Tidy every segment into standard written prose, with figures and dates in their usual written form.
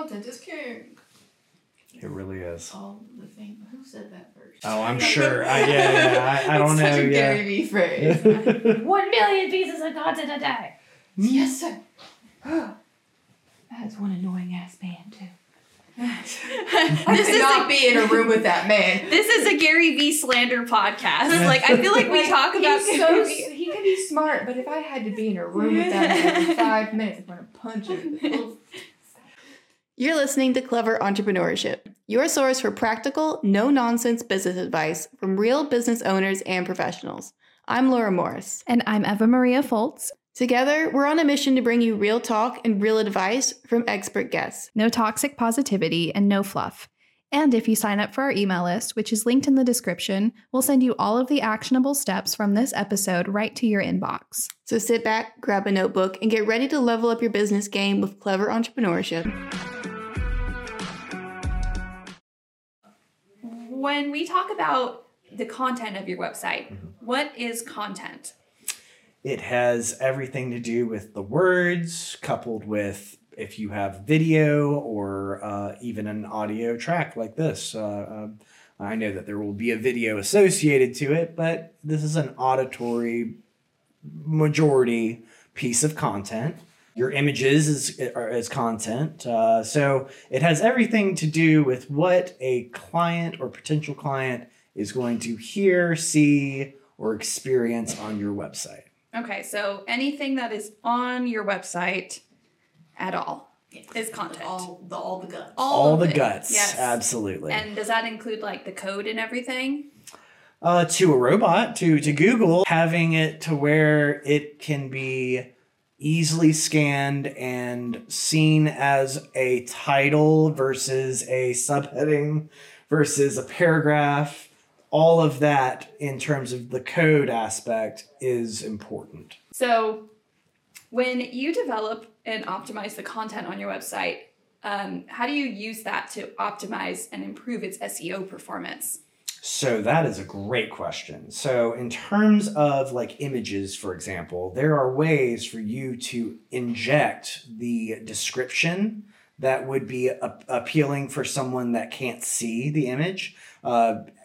content is king. It really is. All the thing. Who said that first? Oh, I'm sure. I don't know. It's such a Gary Vee phrase. 1 million pieces of content a day. Yes, sir. That's one annoying ass man too. I could not be in a room with that man. This is a Gary Vee slander podcast. Like, I feel like we talk about he could be smart, but if I had to be in a room with that man for 5 minutes, I'm going to punch him. You're listening to Clever Entrepreneurship, your source for practical, no-nonsense business advice from real business owners and professionals. I'm Laura Morris. And I'm Eva Maria Foltz. Together, we're on a mission to bring you real talk and real advice from expert guests. No toxic positivity and no fluff. And if you sign up for our email list, which is linked in the description, we'll send you all of the actionable steps from this episode right to your inbox. So sit back, grab a notebook, and get ready to level up your business game with Clever Entrepreneurship. When we talk about the content of your website, what is content? It has everything to do with the words, coupled with if you have video or even an audio track like this. I know that there will be a video associated to it, but this is an auditory majority piece of content. Your images is content. So it has everything to do with what a client or potential client is going to hear, see, or experience on your website. Okay, so anything that is on your website at all is content. All the guts. All the guts, yes. Absolutely. And does that include like the code and everything? To a robot, to Google, having it to where it can be easily scanned and seen as a title versus a subheading versus a paragraph. All of that in terms of the code aspect is important. So when you develop and optimize the content on your website, how do you use that to optimize and improve its SEO performance? So that is a great question. So in terms of like images, for example, there are ways for you to inject the description that would be appealing for someone that can't see the image.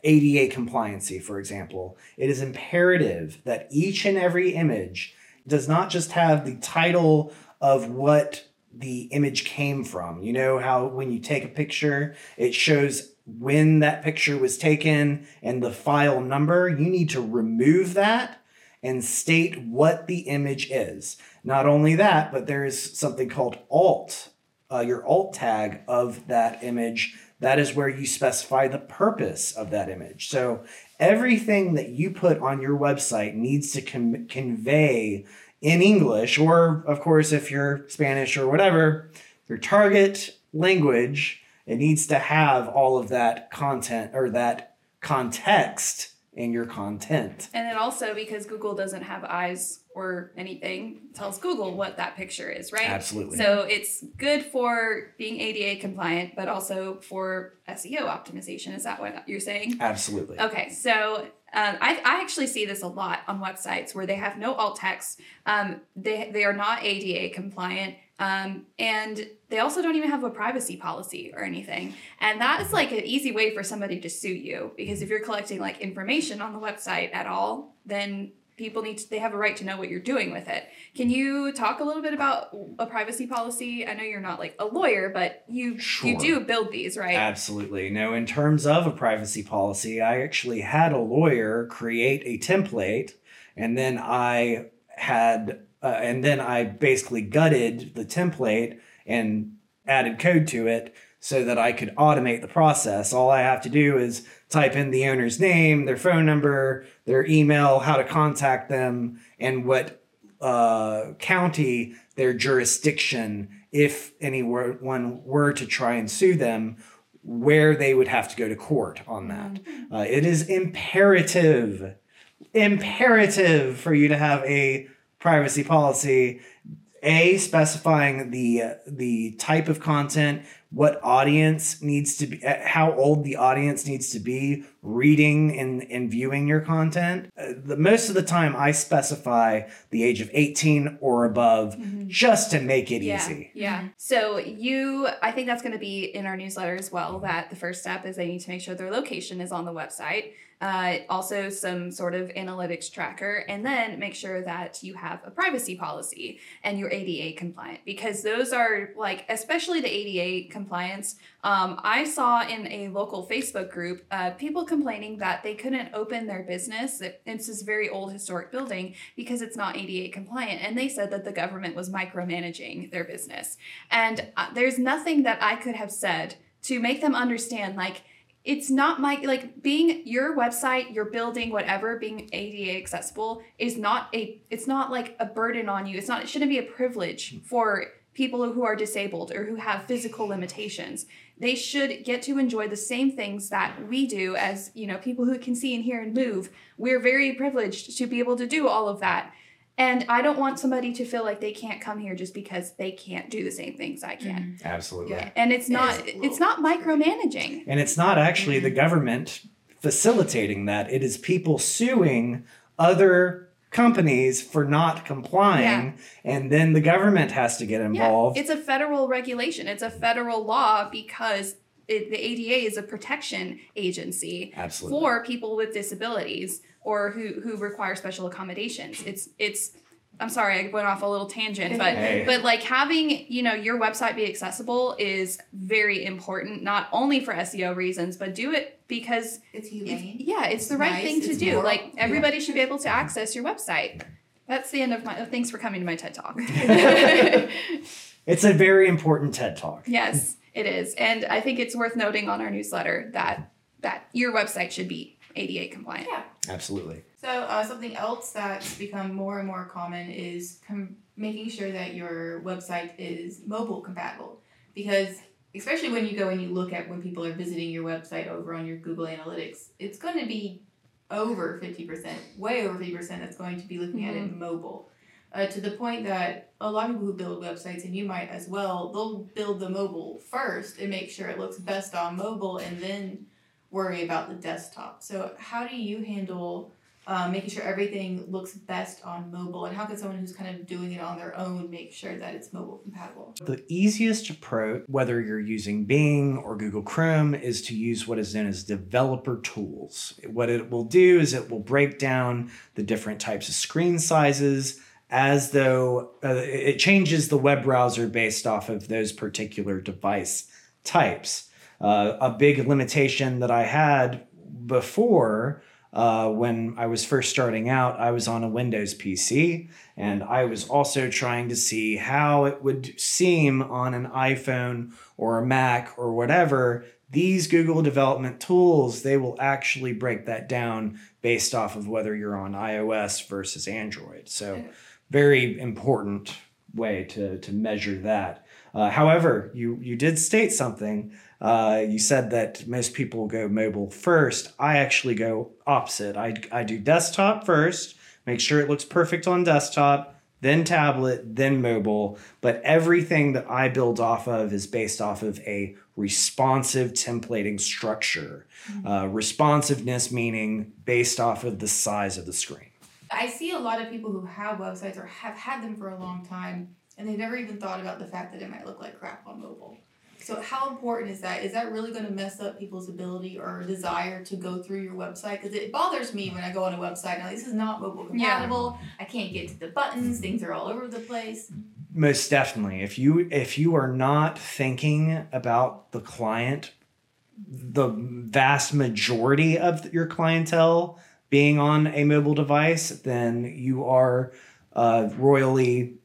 ADA compliancy, for example. It is imperative that each and every image does not just have the title of what the image came from. You know how when you take a picture, it shows when that picture was taken and the file number. You need to remove that and state what the image is. Not only that, but there is something called alt, your alt tag of that image. That is where you specify the purpose of that image. So everything that you put on your website needs to convey in English, or of course, if you're Spanish or whatever, your target language, it needs to have all of that content or that context in your content. And then also because Google doesn't have eyes or anything, tells Google what that picture is, right? Absolutely. So it's good for being ADA compliant, but also for SEO optimization. Is that what you're saying? Absolutely. Okay. So I actually see this a lot on websites where they have no alt text. They are not ADA compliant. And they also don't even have a privacy policy or anything. And that is like an easy way for somebody to sue you, because if you're collecting like information on the website at all, then people they have a right to know what you're doing with it. Can you talk a little bit about a privacy policy? I know you're not like a lawyer, but you do build these, right? Absolutely. No, in terms of a privacy policy, I actually had a lawyer create a template, and then I had I basically gutted the template and added code to it so that I could automate the process. All I have to do is type in the owner's name, their phone number, their email, how to contact them, and what county, their jurisdiction, if anyone were to try and sue them, where they would have to go to court on that. It is imperative for you to have a privacy policy, specifying the type of content, what audience needs to be, how old the audience needs to be reading and viewing your content. Most of the time I specify the age of 18 or above just to make it easy. Yeah. So I think that's going to be in our newsletter as well, that the first step is they need to make sure their location is on the website. Also some sort of analytics tracker, and then make sure that you have a privacy policy and you're ADA compliant, because those are like, especially the ADA compliance. I saw in a local Facebook group, people complaining that they couldn't open their business. It's this very old historic building because it's not ADA compliant. And they said that the government was micromanaging their business. And there's nothing that I could have said to make them understand, like, it's not my, like, being your website, your building, whatever, being ADA accessible is not it's not like a burden on you. It shouldn't be a privilege for people who are disabled or who have physical limitations. They should get to enjoy the same things that we do as, you know, people who can see and hear and move. We're very privileged to be able to do all of that. And I don't want somebody to feel like they can't come here just because they can't do the same things I can. Absolutely. Yeah. And it's not micromanaging. And it's not actually the government facilitating that. It is people suing other companies for not complying, and then the government has to get involved. It's a federal regulation. It's a federal law, because the ADA is a protection agency for people with disabilities or who require special accommodations. I'm sorry, I went off a little tangent, but but like having, you know, your website be accessible is very important, not only for SEO reasons, but do it because it's humane. It's the right thing to do. Moral. Like everybody should be able to access your website. That's the end of my thanks for coming to my TED Talk. It's a very important TED Talk. Yes. It is. And I think it's worth noting on our newsletter that your website should be ADA compliant. Yeah. Absolutely. So something else that's become more and more common is making sure that your website is mobile compatible. Because especially when you go and you look at when people are visiting your website over on your Google Analytics, it's going to be over 50%, way over 50% that's going to be looking at it mobile. To the point that a lot of people who build websites, and you might as well, they'll build the mobile first and make sure it looks best on mobile and then worry about the desktop. So how do you handle making sure everything looks best on mobile? And how can someone who's kind of doing it on their own make sure that it's mobile compatible? The easiest approach, whether you're using Bing or Google Chrome, is to use what is known as developer tools. What it will do is it will break down the different types of screen sizes, as though it changes the web browser based off of those particular device types. A big limitation that I had before, when I was first starting out, I was on a Windows PC, and I was also trying to see how it would seem on an iPhone or a Mac or whatever. These Google development tools, they will actually break that down based off of whether you're on iOS versus Android. So very important way to measure that. However, you did state something. You said that most people go mobile first. I actually go opposite. I do desktop first, make sure it looks perfect on desktop, then tablet, then mobile. But everything that I build off of is based off of a responsive templating structure. Responsiveness meaning based off of the size of the screen. I see a lot of people who have websites or have had them for a long time, and they've never even thought about the fact that it might look like crap on mobile. So how important is that? Is that really going to mess up people's ability or desire to go through your website? Because it bothers me when I go on a website and I'm like, this is not mobile compatible. I can't get to the buttons. Things are all over the place. Most definitely. If you are not thinking about the client, the vast majority of your clientele being on a mobile device, then you are royally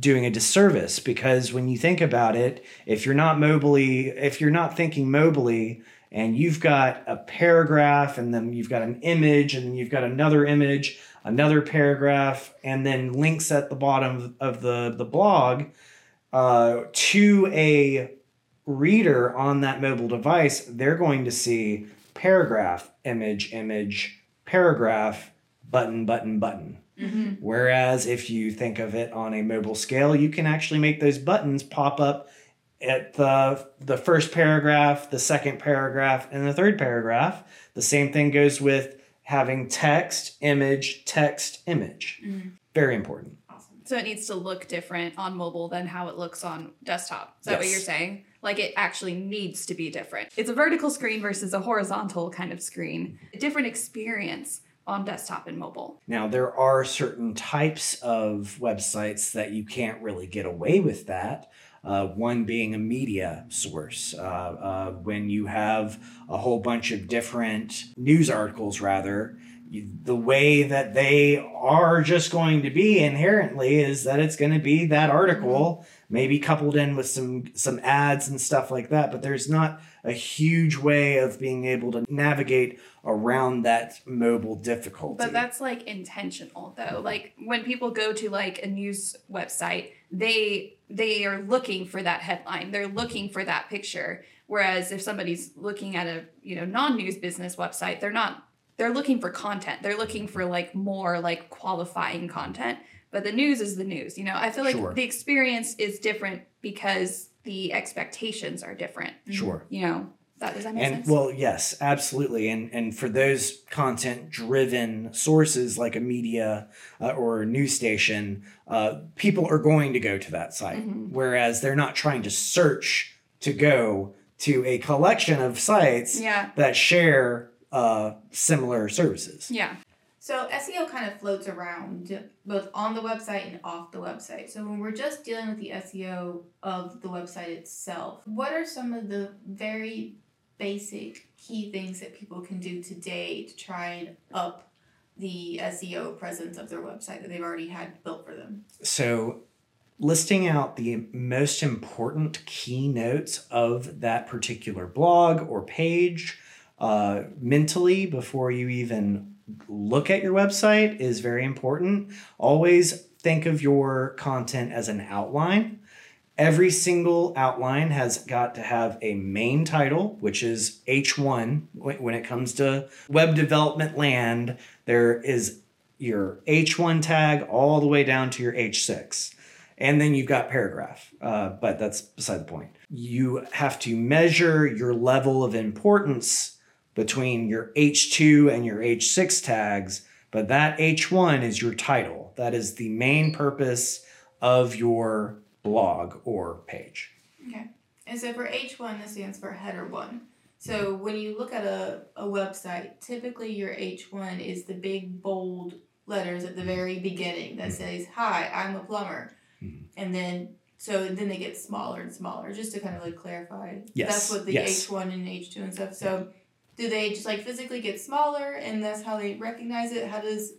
doing a disservice, because when you think about it, if you're not thinking mobily, and you've got a paragraph, and then you've got an image, and then you've got another image, another paragraph, and then links at the bottom of the blog to a reader on that mobile device, they're going to see paragraph, image, image, paragraph, button, button, button. Whereas if you think of it on a mobile scale, you can actually make those buttons pop up at the first paragraph, the second paragraph, and the third paragraph. The same thing goes with having text, image, text, image. Mm-hmm. Very important. Awesome. So it needs to look different on mobile than how it looks on desktop. Is that what you're saying? Like, it actually needs to be different. It's a vertical screen versus a horizontal kind of screen. A different experience on desktop and mobile. Now, there are certain types of websites that you can't really get away with that. One being a media source. When you have a whole bunch of different news articles, the way that they are just going to be inherently is that it's going to be that article, maybe coupled in with some ads and stuff like that, but there's not a huge way of being able to navigate around that mobile difficulty. But that's like intentional though. Like when people go to like a news website, they are looking for that headline. They're looking for that picture. Whereas if somebody's looking at a, non-news business website, they're looking for content. They're looking for like more like qualifying content, but the news is the news. I feel like the experience is different because the expectations are different. Sure. Does that make sense? Well, yes, absolutely. And for those content driven sources like a media or a news station, people are going to go to that site, whereas they're not trying to search to go to a collection of sites that share similar services. Yeah. So SEO kind of floats around both on the website and off the website. So when we're just dealing with the SEO of the website itself, what are some of the very basic key things that people can do today to try and up the SEO presence of their website that they've already had built for them? So listing out the most important keynotes of that particular blog or page mentally before you even look at your website is very important. Always think of your content as an outline. Every single outline has got to have a main title, which is H1. When it comes to web development land, there is your H1 tag all the way down to your H6. And then you've got paragraph, but that's beside the point. You have to measure your level of importance between your H2 and your H6 tags, but that H1 is your title. That is the main purpose of your blog or page. Okay. And so for H1, this stands for header one. So when you look at a website, typically your H1 is the big bold letters at the very beginning that says, "Hi, I'm a plumber." And then they get smaller and smaller, just to kind of like clarify. Yes. That's what the H1 and H2 and stuff. So do they just like physically get smaller and that's how they recognize it? How does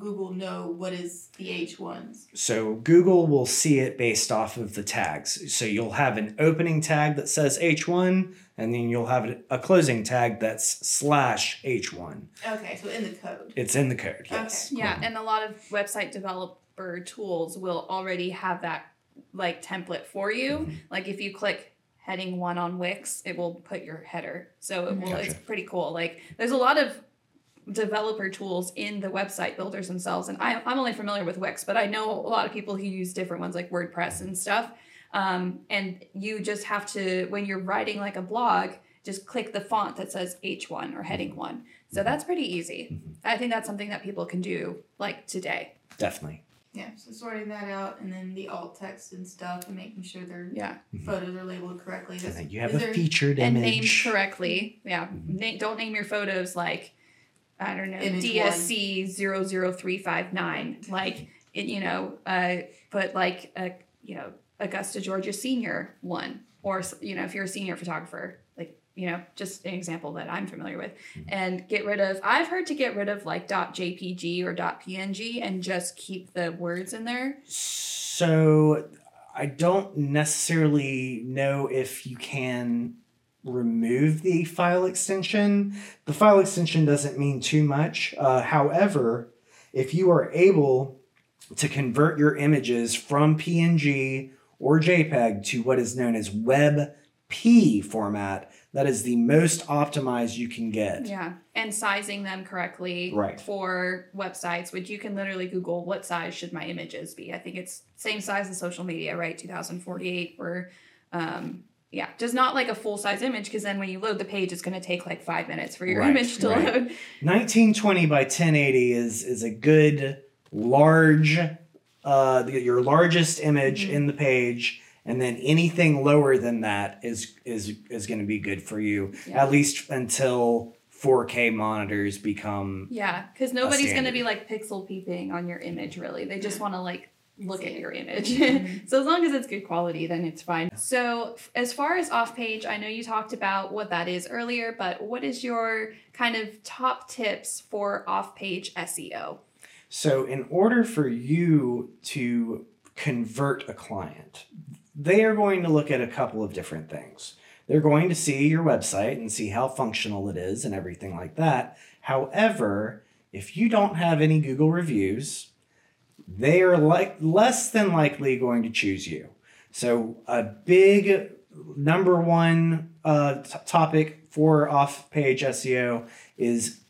Google know what is the H1s? So Google will see it based off of the tags. So you'll have an opening tag that says H1 and then you'll have a closing tag that's /H1. Okay, so in the code. It's in the code, yes. Okay. Yeah, and a lot of website developer tools will already have that like template for you. Mm-hmm. Like if you click heading one on Wix, it will put your header. So it will, it's pretty cool. Like there's a lot of developer tools in the website builders themselves. And I'm only familiar with Wix, but I know a lot of people who use different ones like WordPress and stuff. And you just have to, when you're writing like a blog, just click the font that says H1 or heading one. So that's pretty easy. Mm-hmm. I think that's something that people can do like today. Definitely. Yeah, so sorting that out and then the alt text and stuff and making sure their photos are labeled correctly. You have a featured image. And named correctly. Yeah, don't name your photos like, I don't know, image DSC00359. Like, put like a Augusta, Georgia senior one. Or, if you're a senior photographer, like, just an example that I'm familiar with, and I've heard to get rid of like .jpg or .png and just keep the words in there. So I don't necessarily know if you can remove the file extension. The file extension doesn't mean too much. However, if you are able to convert your images from PNG or JPEG to what is known as WebP format, that is the most optimized you can get. Yeah, and sizing them correctly for websites, which you can literally Google, what size should my images be? I think it's same size as social media, right? 2048 or Yeah, just not like a full-size image, because then when you load the page, it's going to take like 5 minutes for your image to load. 1920 by 1080 is a good large, your largest image in the page. And then anything lower than that is going to be good for you, at least until 4K monitors become because nobody's going to be like pixel peeping on your image, really. They just want to like look at your image. So as long as it's good quality, then it's fine. So as far as off page, I know you talked about what that is earlier, but what is your kind of top tips for off page SEO? So in order for you to convert a client, they are going to look at a couple of different things. They're going to see your website and see how functional it is and everything like that. However, if you don't have any Google reviews, they are like less than likely going to choose you. So a big number one topic for off-page SEO is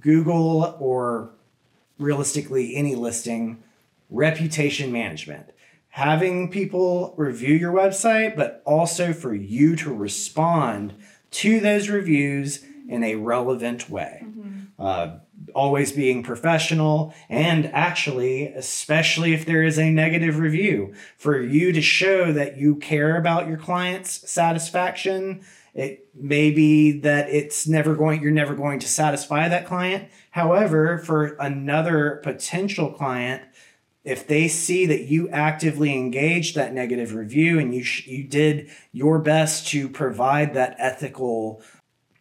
Google, or realistically any listing, reputation management. Having people review your website, but also for you to respond to those reviews in a relevant way. Always being professional, and actually, especially if there is a negative review, for you to show that you care about your client's satisfaction. It may be that you're never going to satisfy that client. However, for another potential client, if they see that you actively engaged that negative review and you did your best to provide that ethical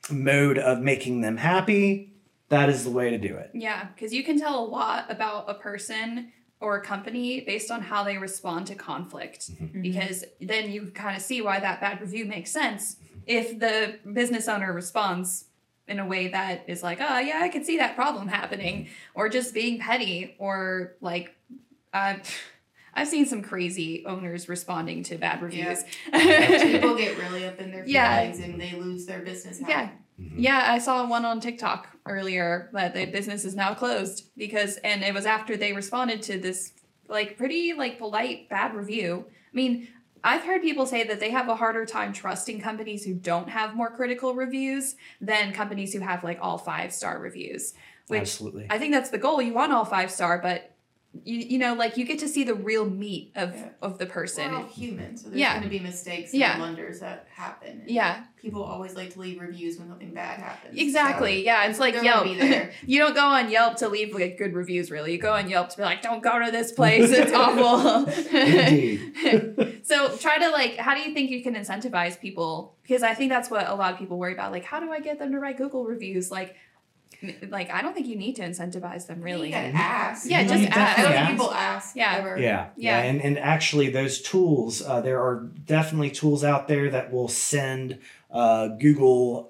mode of making them happy, that is the way to do it. Yeah, because you can tell a lot about a person or a company based on how they respond to conflict, because then you kind of see why that bad review makes sense if the business owner responds in a way that is like, oh, yeah, I could see that problem happening, or just being petty, or like... I've seen some crazy owners responding to bad reviews. People get really up in their feelings and they lose their business. I saw one on TikTok earlier that the business is now closed because it was after they responded to this like pretty like polite bad review. I mean, I've heard people say that they have a harder time trusting companies who don't have more critical reviews than companies who have like all 5-star reviews. Which absolutely. I think that's the goal. You want all 5-star, but you know, like you get to see the real meat of the person. We're all human, so there's going to be mistakes and blunders that happen. And people always like to leave reviews when something bad happens. Exactly. So it's like Yelp. You don't go on Yelp to leave like good reviews, really. You go on Yelp to be like, don't go to this place. It's awful. Indeed. So try to like, how do you think you can incentivize people? Because I think that's what a lot of people worry about. Like, how do I get them to write Google reviews? Like, I don't think you need to incentivize them, really. You ask. Yeah, just ask. I don't think people ask. Yeah. And actually, those tools, there are definitely tools out there that will send Google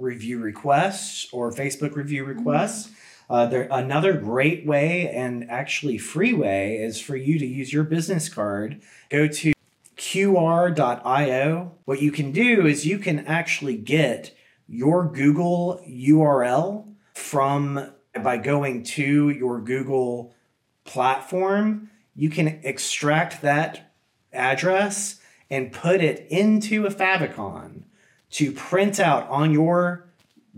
review requsts or Facebook review requests. Another great way, and actually free way, is for you to use your business card. Go to qr.io. What you can do is you can actually get your Google URL by going to your Google platform. You can extract that address and put it into a favicon to print out on your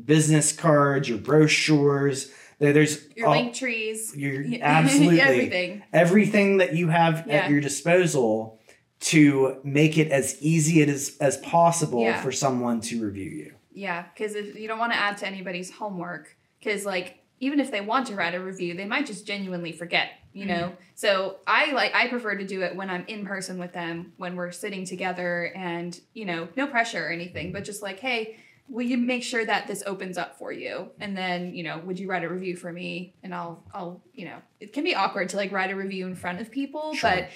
business cards, your brochures. There's your link trees, absolutely everything that you have at your disposal to make it as easy as possible for someone to review you. Yeah, because you don't want to add to anybody's homework, because like even if they want to write a review, they might just genuinely forget, you know. So I prefer to do it when I'm in person with them, when we're sitting together, and you know, no pressure or anything, but just like, hey, will you make sure that this opens up for you? And then, you know, would you write a review for me? And I'll you know, it can be awkward to like write a review in front of people, but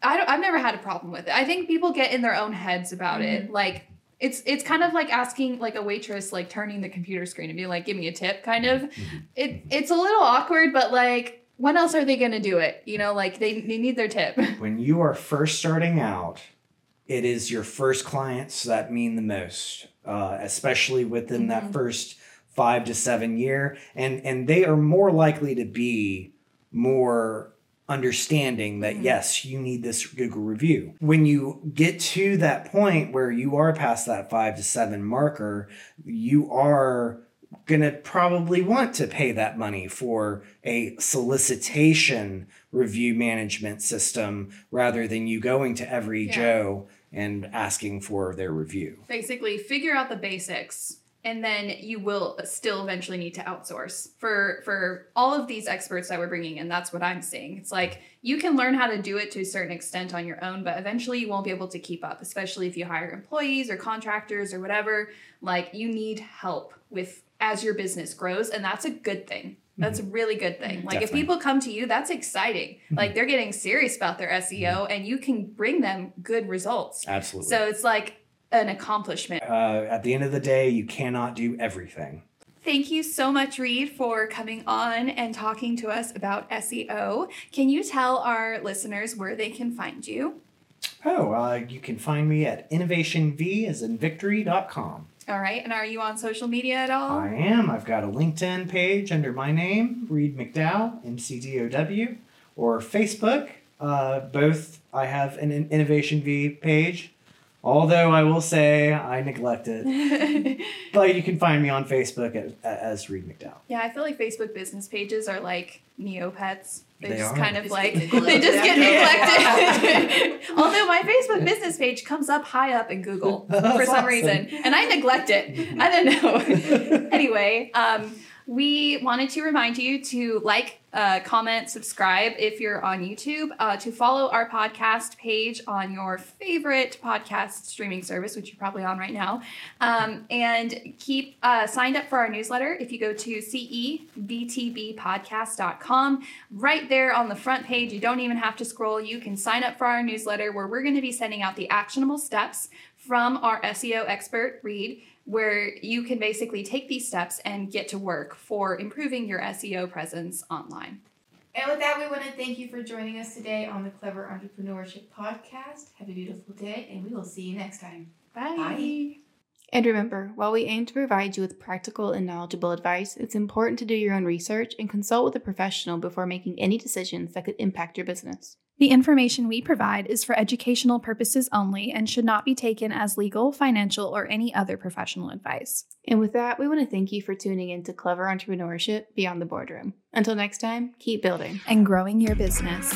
I've never had a problem with it. I think people get in their own heads about it, like. It's kind of like asking like a waitress, like turning the computer screen and being like, give me a tip, kind of. It's a little awkward, but like, when else are they going to do it? You know, like they need their tip. When you are first starting out, it is your first clients that mean the most, especially within that first 5 to 7 year. And they are more likely to be more understanding that, yes, you need this Google review. When you get to that point where you are past that 5 to 7 marker, you are going to probably want to pay that money for a solicitation review management system rather than you going to every Joe and asking for their review. Basically, figure out the basics. And then you will still eventually need to outsource for all of these experts that we're bringing in. That's what I'm seeing. It's like you can learn how to do it to a certain extent on your own, but eventually you won't be able to keep up, especially if you hire employees or contractors or whatever. Like, you need help with as your business grows. And that's a good thing. That's a really good thing. Like, Definitely. If people come to you, that's exciting. Like, they're getting serious about their SEO and you can bring them good results. Absolutely. So it's like an accomplishment. At the end of the day, you cannot do everything. Thank you so much, Reed, for coming on and talking to us about SEO. Can you tell our listeners where they can find you? You can find me at innovationv.com. All right. And are you on social media at all? I am. I've got a LinkedIn page under my name, Reed McDowell, MCDOW, or Facebook. Both, I have an InnovationV page. Although I will say I neglect it. But you can find me on Facebook as Reed McDowell. Yeah, I feel like Facebook business pages are like Neopets. They just get neglected. Although my Facebook business page comes up high up in Google for some reason. And I neglect it. I don't know. Anyway, we wanted to remind you to comment, subscribe if you're on YouTube, to follow our podcast page on your favorite podcast streaming service, which you're probably on right now, and keep signed up for our newsletter. If you go to cebtbpodcast.com, right there on the front page, you don't even have to scroll. You can sign up for our newsletter where we're going to be sending out the actionable steps from our SEO expert, Reed, where you can basically take these steps and get to work for improving your SEO presence online. And with that, we want to thank you for joining us today on the Clever Entrepreneurship Podcast. Have a beautiful day, and we will see you next time. Bye. Bye. And remember, while we aim to provide you with practical and knowledgeable advice, it's important to do your own research and consult with a professional before making any decisions that could impact your business. The information we provide is for educational purposes only and should not be taken as legal, financial, or any other professional advice. And with that, we want to thank you for tuning in to Clever Entrepreneurship Beyond the Boardroom. Until next time, keep building and growing your business.